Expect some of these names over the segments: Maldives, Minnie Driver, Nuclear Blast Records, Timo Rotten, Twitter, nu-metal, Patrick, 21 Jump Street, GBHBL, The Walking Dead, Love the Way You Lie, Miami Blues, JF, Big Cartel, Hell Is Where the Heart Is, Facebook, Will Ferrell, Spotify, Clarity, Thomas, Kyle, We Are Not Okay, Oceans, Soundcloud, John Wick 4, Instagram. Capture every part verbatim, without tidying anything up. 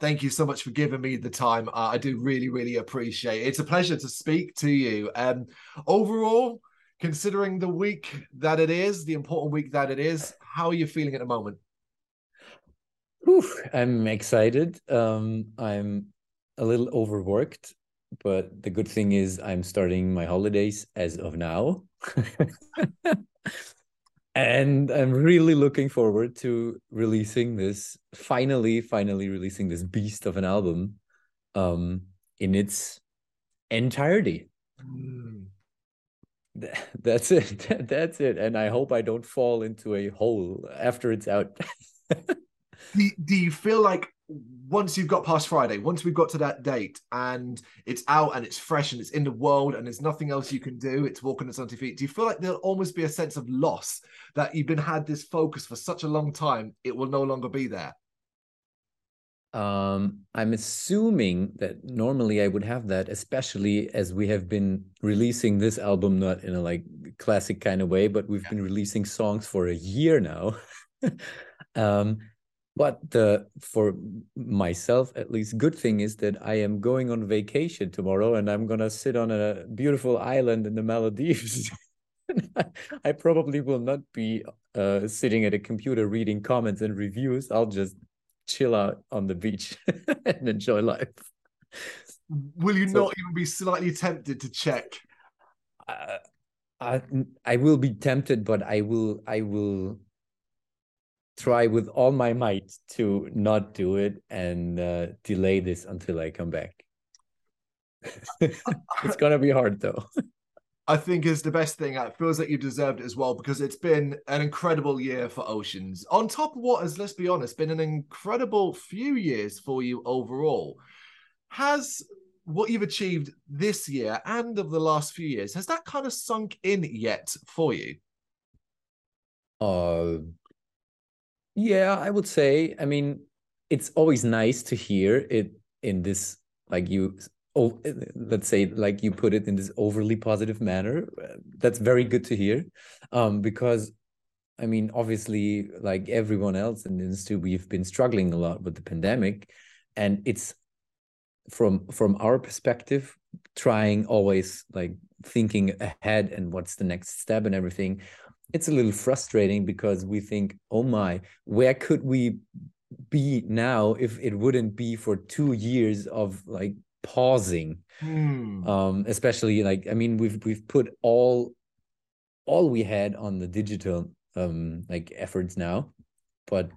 thank you so much for giving me the time. Uh, I do really, really appreciate it. It's a pleasure to speak to you. Um, overall, considering the week that it is, the important week that it is, how are you feeling at the moment? Oof, I'm excited. Um, I'm a little overworked, but the good thing is I'm starting my holidays as of now. And I'm really looking forward to releasing this, finally, finally releasing this beast of an album um, in its entirety. Mm. That's it. That's it. And I hope I don't fall into a hole after it's out. do, do you feel like once you've got past Friday, once we've got to that date and it's out and it's fresh and it's in the world and there's nothing else you can do, it's walking its own two feet, do you feel like there'll almost be a sense of loss that you've been had this focus for such a long time, it will no longer be there? Um, I'm assuming that normally I would have that, especially as we have been releasing this album, not in a like classic kind of way, but we've yeah. been releasing songs for a year now. um, But the, for myself, at least, good thing is that I am going on vacation tomorrow and I'm going to sit on a beautiful island in the Maldives. I probably will not be uh, sitting at a computer reading comments and reviews. I'll just chill out on the beach and enjoy life. Will you so, not even be slightly tempted to check? Uh, I, I will be tempted, but I will... I will try with all my might to not do it and uh, delay this until I come back. It's going to be hard, though. I think is the best thing. It feels like you deserved it as well, because it's been an incredible year for Oceans. On top of what has, let's be honest, been an incredible few years for you overall. Has what you've achieved this year and of the last few years, has that kind of sunk in yet for you? Uh... Yeah, I would say, I mean, it's always nice to hear it in this, like you, oh, let's say, like you put it in this overly positive manner. That's very good to hear, um, because, I mean, obviously, like everyone else in the industry, we've been struggling a lot with the pandemic. And it's, from from our perspective, trying always, like thinking ahead and what's the next step and everything, it's a little frustrating because we think, oh my, where could we be now if it wouldn't be for two years of like pausing? Mm. Um, especially like, I mean, we've we've put all all we had on the digital um, like efforts now, but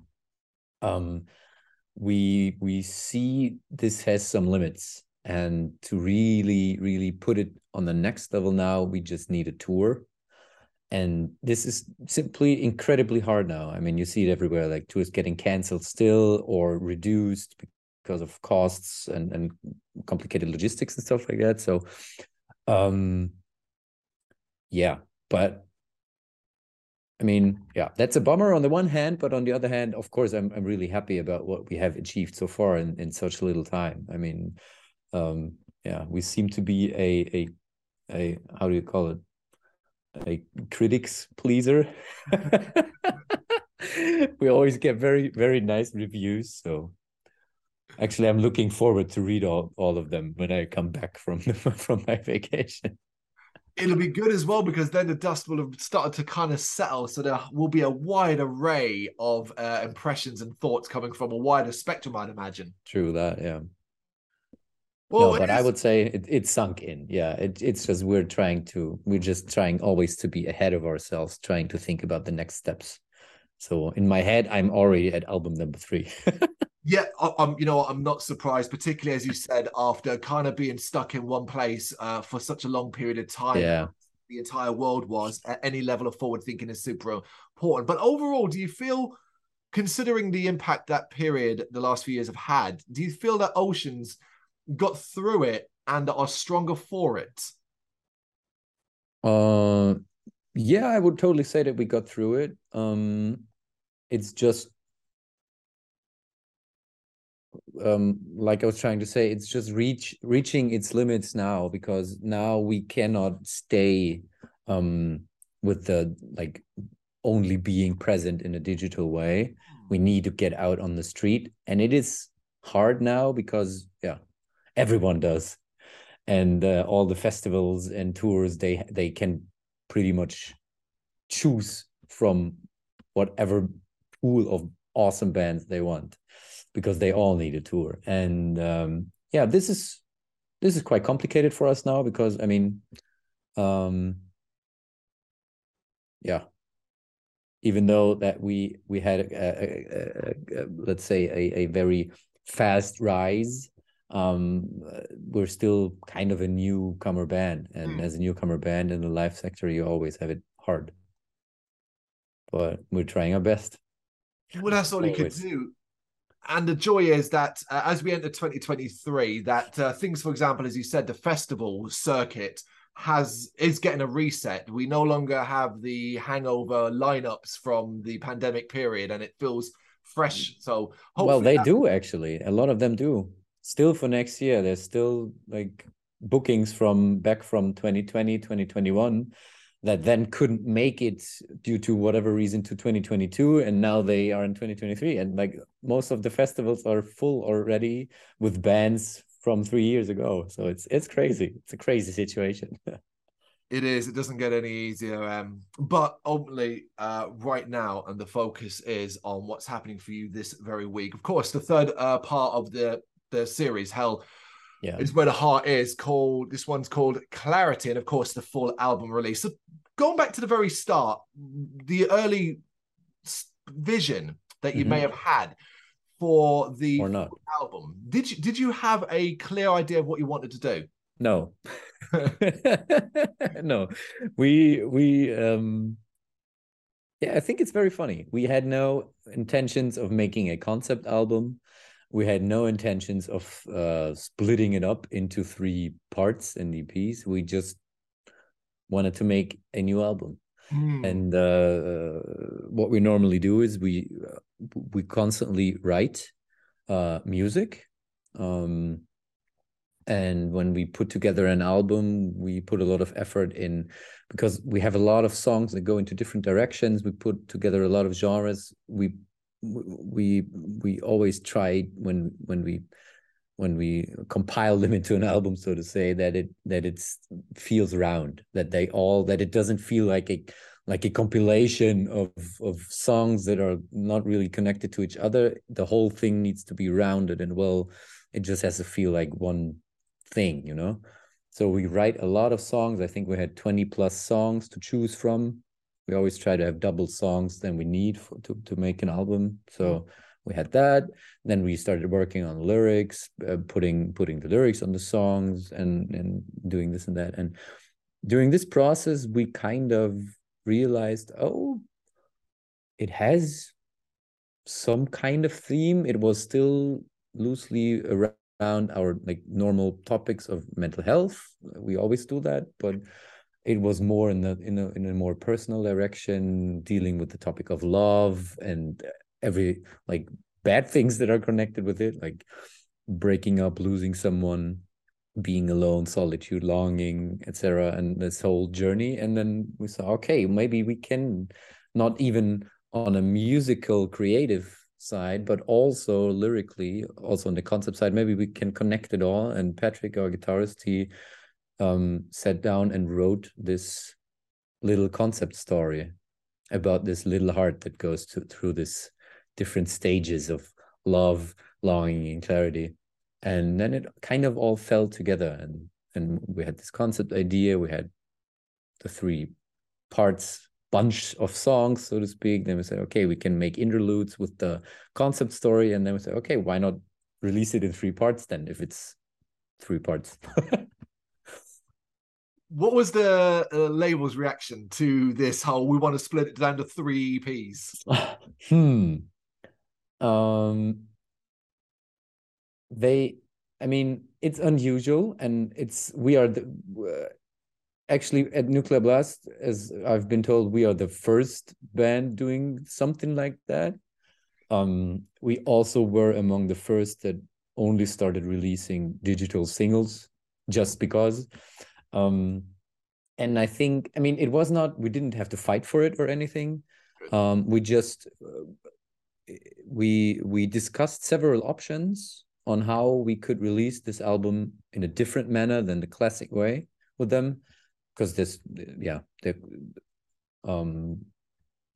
um, we we see this has some limits, and to really really put it on the next level now, we just need a tour. And this is simply incredibly hard now. I mean, you see it everywhere, like tours getting canceled still or reduced because of costs and, and complicated logistics and stuff like that. So, um, yeah, but I mean, yeah, that's a bummer on the one hand, but on the other hand, of course, I'm I'm really happy about what we have achieved so far in, in such little time. I mean, um, yeah, we seem to be a, a, a how do you call it? A critics pleaser. We always get very, very nice reviews. So actually, I'm looking forward to read all, all of them when I come back from, from my vacation. It'll be good as well, because then the dust will have started to kind of settle. So there will be a wide array of uh, impressions and thoughts coming from a wider spectrum, I'd imagine. True that, yeah. Well, no, but is... I would say it, it's sunk in. Yeah, it, it's just we're trying to, we're just trying always to be ahead of ourselves, trying to think about the next steps. So in my head, I'm already at album number three. Yeah, I, I'm, you know, I'm not surprised, particularly as you said, after kind of being stuck in one place uh, for such a long period of time. Yeah. The entire world was, at any level of forward thinking is super important. But overall, do you feel, considering the impact that period, the last few years have had, do you feel that Oceans got through it and are stronger for it? Uh, yeah, I would totally say that we got through it. Um, it's just, um, like I was trying to say, it's just reach reaching its limits now, because now we cannot stay um, with the, like, only being present in a digital way. We need to get out on the street, and it is hard now because yeah, everyone does, and uh, all the festivals and tours they they can pretty much choose from whatever pool of awesome bands they want, because they all need a tour. And um, yeah, this is this is quite complicated for us now, because I mean, um, yeah. Even though that we we had a, a, a, a, let's say a, a very fast rise, um, we're still kind of a newcomer band, and mm. as a newcomer band in the live sector, you always have it hard. But we're trying our best. Well, that's all always. You could do. And the joy is that uh, as we enter twenty twenty-three, that uh, things, for example, as you said, the festival circuit has is getting a reset. We no longer have the hangover lineups from the pandemic period, and it feels fresh. So well, they do actually. A lot of them do. Still for next year, there's still like bookings from back from twenty twenty, twenty twenty-one that then couldn't make it due to whatever reason to twenty twenty-two, and now they are in twenty twenty-three, and like most of the festivals are full already with bands from three years ago. So it's it's crazy. It's a crazy situation. It is. It doesn't get any easier. Um, but ultimately, uh, right now, and the focus is on what's happening for you this very week. Of course, the third uh, part of the, the series, Hell yeah. is Where the Heart Is, called, this one's called Clarity, and of course, the full album release. So going back to the very start, the early vision that you mm-hmm. may have had for the album, did you did you have a clear idea of what you wanted to do? No. No, we we um yeah, I think it's very funny. We had no intentions of making a concept album. We had no intentions of uh splitting it up into three parts and E Ps. We just wanted to make a new album. Mm. And uh what we normally do is we uh, we constantly write uh music, um and when we put together an album, we put a lot of effort in, because we have a lot of songs that go into different directions. We put together a lot of genres. We we we always try, when when we when we compile them into an album, so to say, that it that it's feels round, that they all that it doesn't feel like a like a compilation of of songs that are not really connected to each other. The whole thing needs to be rounded, and well, it just has to feel like one thing, you know. So we write a lot of songs. I think we had twenty plus songs to choose from. We always try to have double songs than we need for, to to make an album. So we had that. Then we started working on lyrics, uh, putting putting the lyrics on the songs, and and doing this and that. And during this process, we kind of realized, oh, it has some kind of theme. It was still loosely around our like normal topics of mental health. We always do that, but it was more in the in a in a more personal direction, dealing with the topic of love and every like bad things that are connected with it, like breaking up, losing someone, being alone, solitude, longing, et cetera, and this whole journey. And then we saw, okay, maybe we can, not even on a musical creative side, but also lyrically, also on the concept side, maybe we can connect it all. And Patrick, our guitarist, he um, sat down and wrote this little concept story about this little heart that goes to, through this different stages of love, longing, and clarity. And then it kind of all fell together, and and we had this concept idea. We had the three parts bunch of songs, so to speak. Then we said, okay, we can make interludes with the concept story, and then we said, okay, why not release it in three parts then, if it's three parts? What was the uh, label's reaction to this whole, we want to split it down to three E Ps? hmm Um, they, I mean, it's unusual, and it's, we are the, uh, actually at Nuclear Blast, as I've been told, we are the first band doing something like that. Um, we also were among the first that only started releasing digital singles, just because. Um, and I think, I mean, it was not, we didn't have to fight for it or anything. Um, we just... Uh, We we discussed several options on how we could release this album in a different manner than the classic way with them, because there's yeah there, um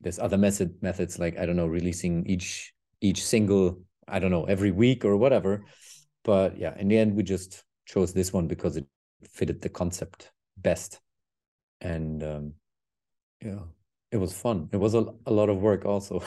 there's other method methods like I don't know releasing each each single I don't know every week or whatever, but yeah, in the end we just chose this one because it fitted the concept best, and um yeah, it was fun. It was a, a lot of work also.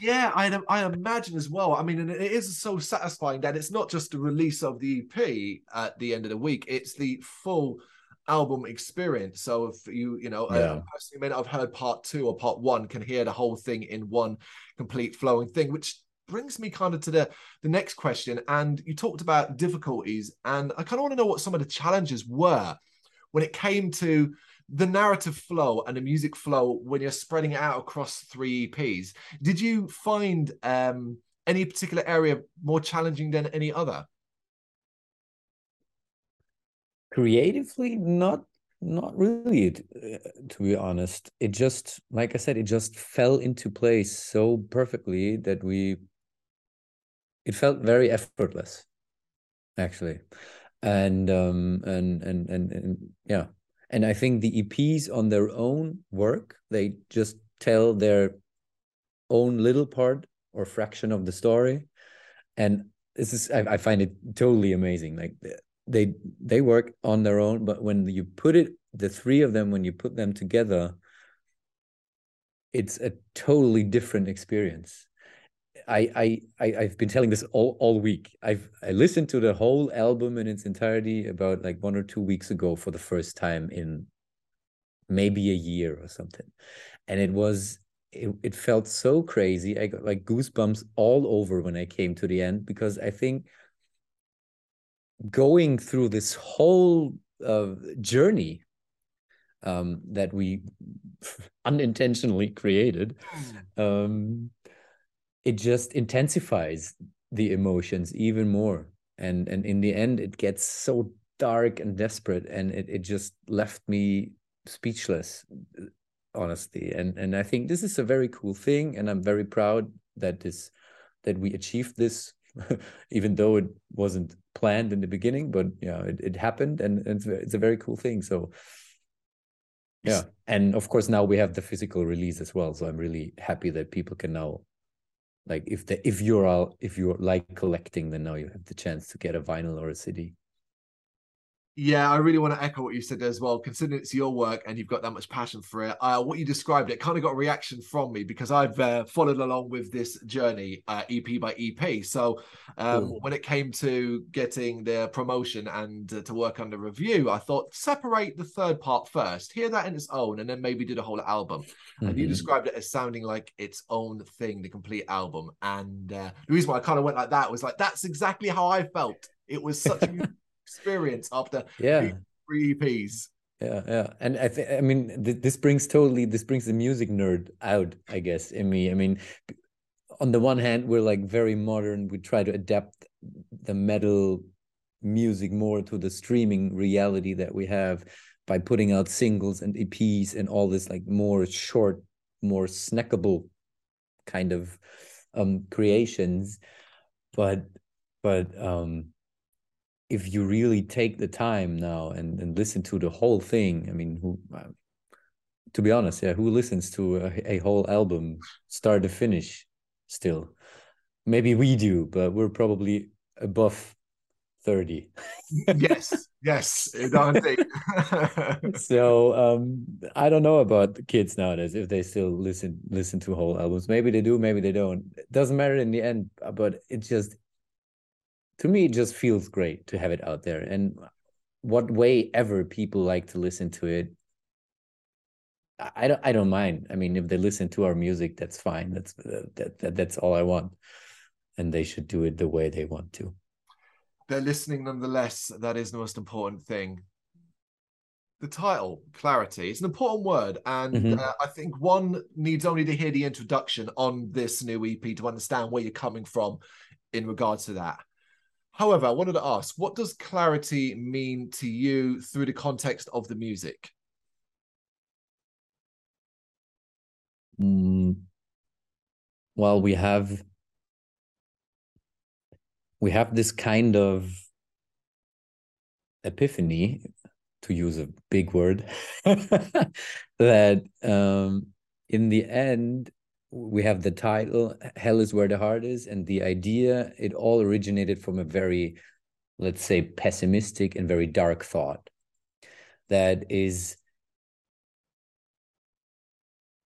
Yeah, I I imagine as well. I mean, and it is so satisfying that it's not just the release of the E P at the end of the week; it's the full album experience. So if you you know, yeah. uh, personally, may not have heard part two or part one, can hear the whole thing in one complete flowing thing. Which brings me kind of to the the next question. And you talked about difficulties, and I kind of want to know what some of the challenges were when it came to the narrative flow and the music flow when you're spreading it out across three E Ps. Did you find um, any particular area more challenging than any other? Creatively, not not really, to be honest. It just, like I said, it just fell into place so perfectly that we, it felt very effortless, actually. And, um, and, and, and, and yeah. And I think the E Ps on their own work, they just tell their own little part or fraction of the story. And this is, I, I find it totally amazing. Like they they work on their own, but when you put it, the three of them, when you put them together, it's a totally different experience. I, I, I, I've been telling this all, all week. I've I listened to the whole album in its entirety about like one or two weeks ago for the first time in maybe a year or something. And it was, it, it felt so crazy. I got like goosebumps all over when I came to the end, because I think going through this whole uh, journey um, that we unintentionally created, um, it just intensifies the emotions even more. And and in the end, it gets so dark and desperate, and it, it just left me speechless, honestly. And and I think this is a very cool thing, and I'm very proud that this that we achieved this, even though it wasn't planned in the beginning, but you know, it, it happened, and, and it's a very cool thing. So yeah. And of course, now we have the physical release as well. So I'm really happy that people can now, like if the if you're all if you're like collecting, then now you have the chance to get a vinyl or a C D. Yeah, I really want to echo what you said as well. Considering it's your work and you've got that much passion for it, uh, what you described, it kind of got a reaction from me, because I've uh, followed along with this journey uh, E P by E P. So um, cool. When it came to getting the promotion and uh, to work on the review, I thought separate the third part first, hear that in its own, and then maybe do the whole album. Mm-hmm. And you described it as sounding like its own thing, the complete album. And uh, the reason why I kind of went like that was like, that's exactly how I felt. It was such a experience after yeah three E Ps. Yeah, yeah. And I think I mean th this brings totally this brings the music nerd out, I guess, in me. I mean, on the one hand, we're like very modern, we try to adapt the metal music more to the streaming reality that we have by putting out singles and E Ps and all this like more short, more snackable kind of um creations. But but um if you really take the time now and, and listen to the whole thing, I mean, who, to be honest, yeah, who listens to a, a whole album start to finish still? Maybe we do, but we're probably above thirty. Yes, yes, indeed. So um, I don't know about the kids nowadays, if they still listen listen to whole albums. Maybe they do, maybe they don't. It doesn't matter in the end, but it just, to me, it just feels great to have it out there. And what way ever people like to listen to it, I don't, I don't mind. I mean, if they listen to our music, that's fine. That's, that, that, that's all I want. And they should do it the way they want to. They're listening nonetheless. That is the most important thing. The title, Clarity, it's an important word, and mm-hmm. uh, I think one needs only to hear the introduction on this new E P to understand where you're coming from in regards to that. However, I wanted to ask, what does clarity mean to you through the context of the music? Mm. Well, we have we have this kind of epiphany, to use a big word, that um, in the end, we have the title, Hell Is Where the Heart Is, and the idea, it all originated from a very, let's say, pessimistic and very dark thought that is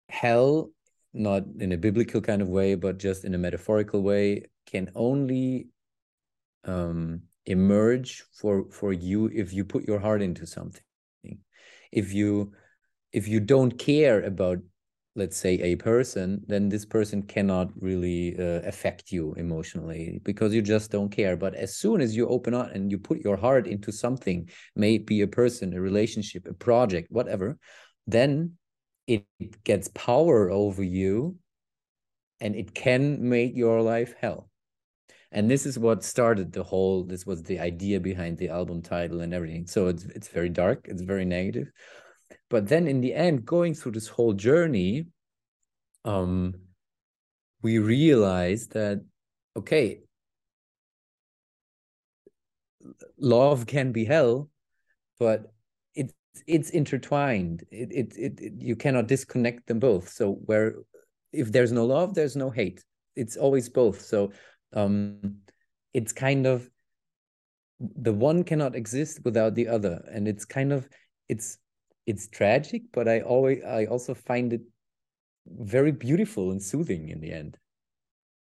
hell, not in a biblical kind of way, but just in a metaphorical way, can only um, emerge for, for you if you put your heart into something. If you, if you don't care about, let's say, a person, then this person cannot really uh, affect you emotionally because you just don't care. But as soon as you open up and you put your heart into something, may it be a person, a relationship, a project, whatever, then it gets power over you and it can make your life hell. And this is what started the whole, this was the idea behind the album title and everything. So it's it's very dark, it's very negative. But then in the end, going through this whole journey, um, we realized that, okay, love can be hell, but it, it's intertwined. It, it, it, it, you cannot disconnect them both. So where if there's no love, there's no hate. It's always both. So um, it's kind of, the one cannot exist without the other. And it's kind of, it's, It's tragic, but I always I also find it very beautiful and soothing in the end.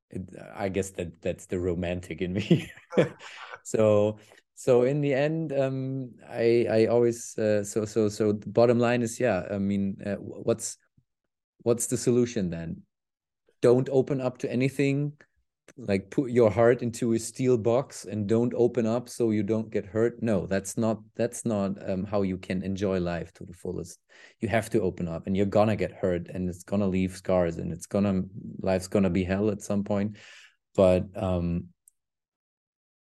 It, I guess that that's the romantic in me. so so in the end, um, I I always uh, so so so. The bottom line is, yeah. I mean, uh, what's what's the solution then? Don't open up to anything. Like put your heart into a steel box and don't open up so you don't get hurt. No, that's not that's not um, how you can enjoy life to the fullest. You have to open up and you're gonna get hurt and it's gonna leave scars and it's gonna life's gonna be hell at some point. But um,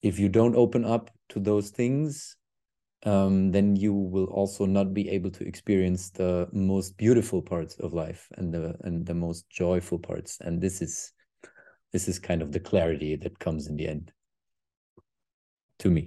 if you don't open up to those things, um, then you will also not be able to experience the most beautiful parts of life and the and the most joyful parts. And this is This is kind of the clarity that comes in the end to me.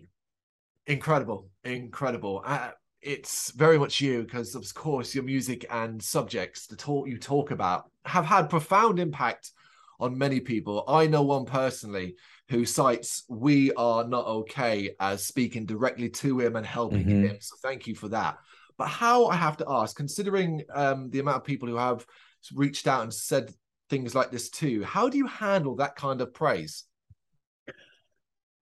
Incredible. Incredible. Uh, it's very much you, because of course your music and subjects, the talk you talk about, have had profound impact on many people. I know one personally who cites We Are Not Okay as speaking directly to him and helping mm-hmm. him. So thank you for that. But how, I have to ask, considering um, the amount of people who have reached out and said things like this too, how do you handle that kind of praise?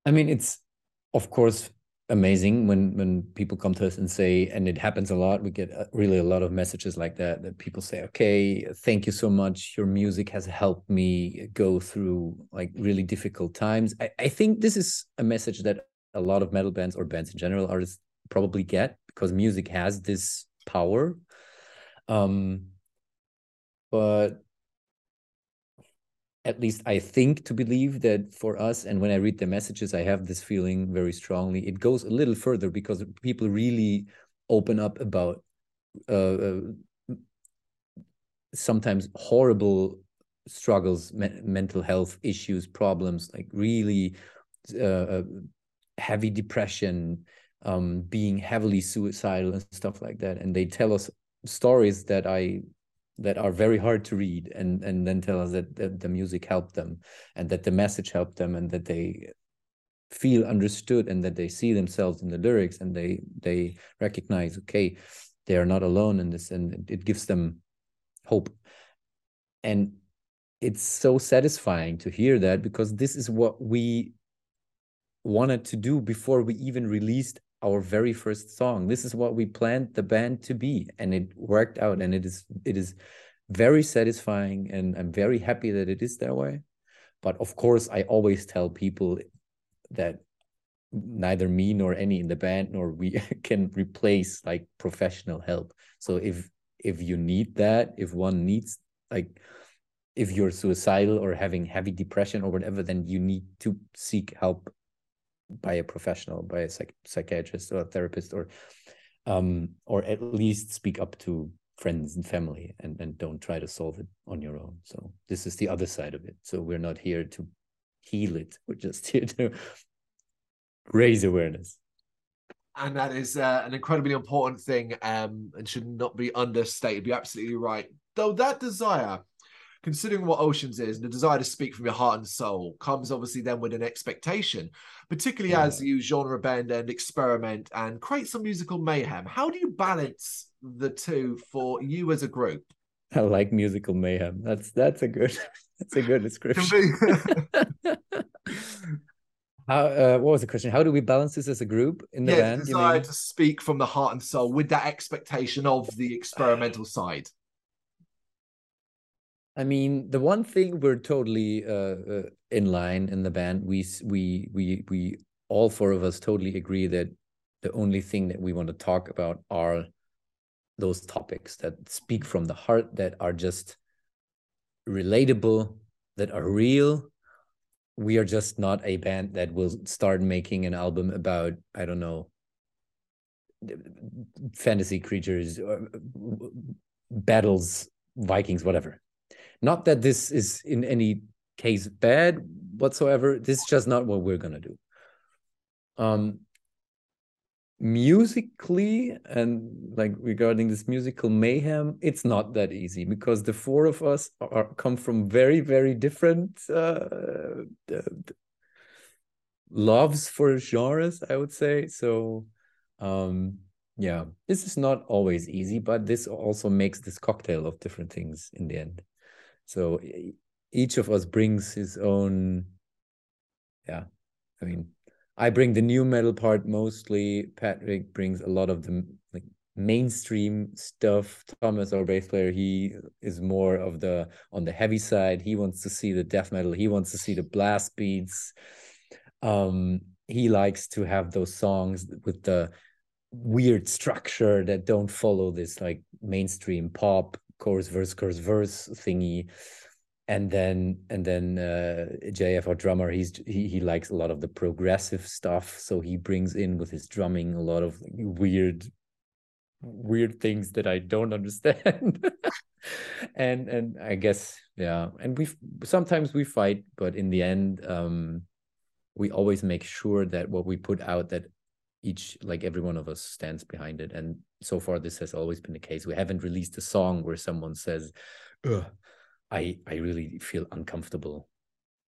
I mean, it's of course amazing when when people come to us and say, and it happens a lot, we get really a lot of messages like that, that people say, okay, thank you so much, your music has helped me go through like really difficult times. I, I think this is a message that a lot of metal bands or bands in general artists probably get, because music has this power. Um, but at least I think to believe that for us, and when I read the messages, I have this feeling very strongly. It goes a little further because people really open up about uh, sometimes horrible struggles, me mental health issues, problems, like really uh, heavy depression, um, being heavily suicidal and stuff like that. And they tell us stories that I... that are very hard to read, and and then tell us that, that the music helped them and that the message helped them and that they feel understood and that they see themselves in the lyrics and they they recognize, okay, they are not alone in this, and it gives them hope. And it's so satisfying to hear that, because this is what we wanted to do before we even released our very first song. This is what we planned the band to be, and it worked out, and it is it is very satisfying, and I'm very happy that it is that way. But of course, I always tell people that neither me nor any in the band nor we can replace like professional help. So if if you need that, if one needs, like if you're suicidal or having heavy depression or whatever, then you need to seek help by a professional, by a psych psychiatrist or a therapist, or um or at least speak up to friends and family, and and don't try to solve it on your own. So this is the other side of it. So we're not here to heal it. We're just here to raise awareness. And that is uh, an incredibly important thing, um, and should not be understated. You're absolutely right. Though that desire, considering what Oceans is, the desire to speak from your heart and soul comes obviously then with an expectation, particularly yeah. as you genre bend and experiment and create some musical mayhem. How do you balance the two for you as a group? I like musical mayhem. That's that's a good that's a good description. How, uh, what was the question? How do we balance this as a group in the yeah, band? The desire to speak from the heart and soul with that expectation of the experimental side. I mean, the one thing we're totally uh, uh, in line in the band, we we we we all four of us totally agree that the only thing that we want to talk about are those topics that speak from the heart, that are just relatable, that are real. We are just not a band that will start making an album about, I don't know, fantasy creatures, battles, Vikings, whatever. Not that this is in any case bad whatsoever. This is just not what we're gonna do. Um, musically, and like regarding this musical mayhem, it's not that easy, because the four of us are come from very, very different uh, loves for genres, I would say. So um, yeah, this is not always easy, but this also makes this cocktail of different things in the end. So each of us brings his own. Yeah, I mean, I bring the new metal part mostly. Patrick brings a lot of the like mainstream stuff. Thomas, our bass player, he is more of the on the heavy side. He wants to see the death metal. He wants to see the blast beats. Um, he likes to have those songs with the weird structure that don't follow this like mainstream pop chorus verse chorus verse thingy. And then and then uh, J F, our drummer, he's he he likes a lot of the progressive stuff. So he brings in with his drumming a lot of weird weird things that I don't understand. and and I guess yeah. And we sometimes we fight, but in the end, um, we always make sure that what we put out, that each like every one of us stands behind it. And so far, this has always been the case. We haven't released a song where someone says, Ugh. I, I really feel uncomfortable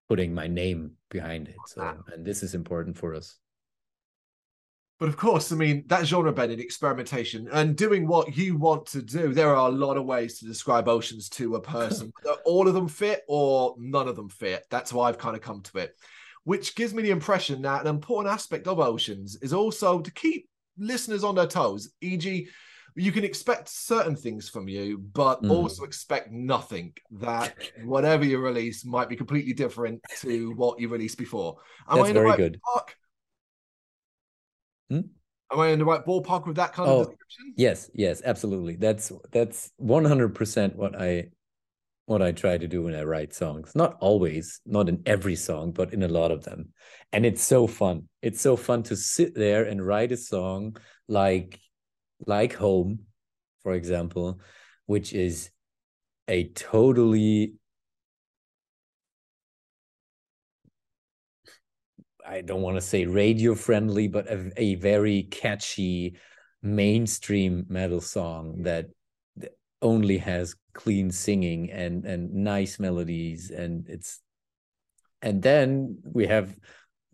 putting my name behind it. So, and this is important for us. But of course, I mean, that genre bending, experimentation, and doing what you want to do, there are a lot of ways to describe Oceans to a person. All of them fit or none of them fit. That's why I've kind of come to it, which gives me the impression that an important aspect of Oceans is also to keep listeners on their toes, for example, you can expect certain things from you, but mm. also expect nothing, that whatever you release might be completely different to what you released before. Am That's I in very the right good. Hmm? Am I in the right ballpark with that kind oh, of description? Yes, yes, absolutely. That's that's one hundred percent what I what I try to do when I write songs. Not always, not in every song, but in a lot of them. And it's so fun. It's so fun to sit there and write a song like like Home, for example, which is a totally, I don't want to say radio friendly, but a, a very catchy mainstream metal song that only has clean singing and, and nice melodies. And it's, and then we have,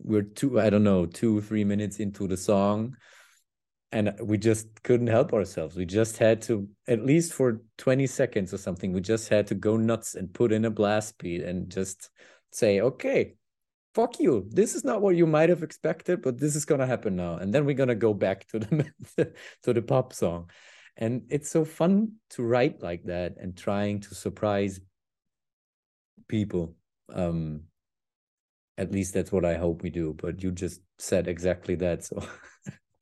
we're two, I don't know, two, three minutes into the song, and we just couldn't help ourselves. We just had to, at least for twenty seconds or something, we just had to go nuts and put in a blast beat and just say, okay, fuck you. This is not what you might have expected, but this is going to happen now. And then we're going to go back to the to the pop song. And it's so fun to write like that and trying to surprise people. Um, at least that's what I hope we do. But you just said exactly that, so...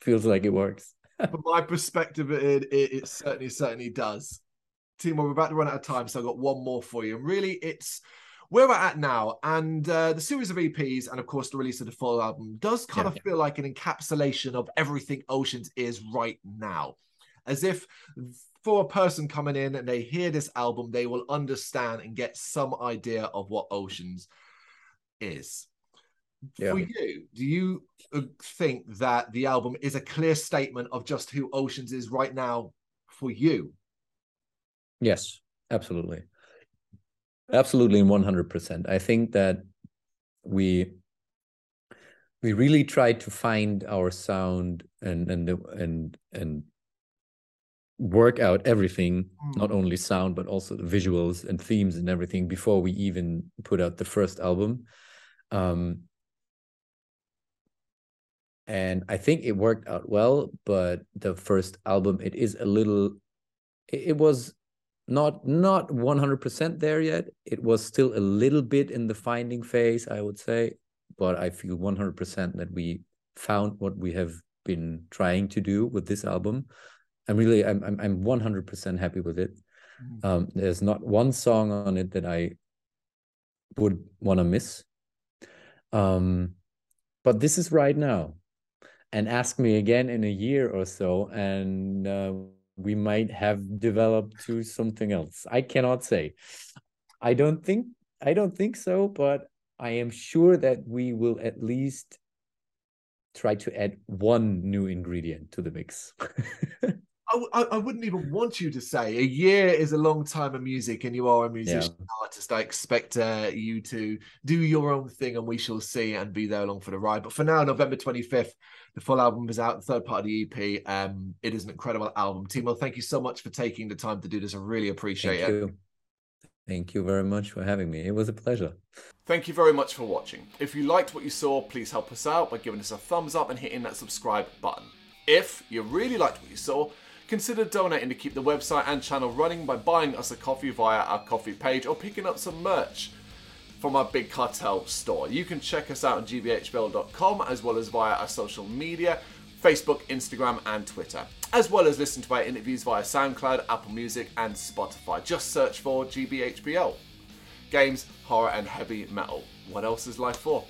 Feels like it works. From my perspective, it, it it certainly certainly does. Timo, we're about to run out of time, so I've got one more for you. And really, it's where we're at now, and uh, the series of E Ps, and of course the release of the full album, does kind yeah, of yeah. feel like an encapsulation of everything Oceans is right now. As if for a person coming in and they hear this album, they will understand and get some idea of what Oceans is. Yeah. For you, do you think that the album is a clear statement of just who Oceans is right now for you? Yes, absolutely. Absolutely, one hundred percent. I think that we we really tried to find our sound and and and and work out everything, mm. not only sound but also the visuals and themes and everything before we even put out the first album. Um, and I think it worked out well, but the first album, it is a little, it, it was not not one hundred percent there yet. It was still a little bit in the finding phase, I would say, but I feel one hundred percent that we found what we have been trying to do with this album. I'm really, I'm I'm, I'm one hundred percent happy with it. Mm-hmm. Um, there's not one song on it that I would want to miss. Um, but this is right now. And ask me again in a year or so, and uh, we might have developed to something else. I cannot say. I don't think, I don't think so, but I am sure that we will at least try to add one new ingredient to the mix. I, I wouldn't even want you to say. A year is a long time of music, and you are a musician, yeah. artist. I expect uh, you to do your own thing, and we shall see and be there along for the ride. But for now, November twenty-fifth, the full album is out, the third part of the E P. Um, it is an incredible album. Timo, thank you so much for taking the time to do this. I really appreciate thank it. You. Thank you very much for having me. It was a pleasure. Thank you very much for watching. If you liked what you saw, please help us out by giving us a thumbs up and hitting that subscribe button. If you really liked what you saw, consider donating to keep the website and channel running by buying us a coffee via our coffee page or picking up some merch from our Big Cartel store. You can check us out on G B H B L dot com as well as via our social media, Facebook, Instagram and Twitter, as well as listen to our interviews via SoundCloud, Apple Music and Spotify. Just search for G B H B L. Games, horror and heavy metal. What else is life for?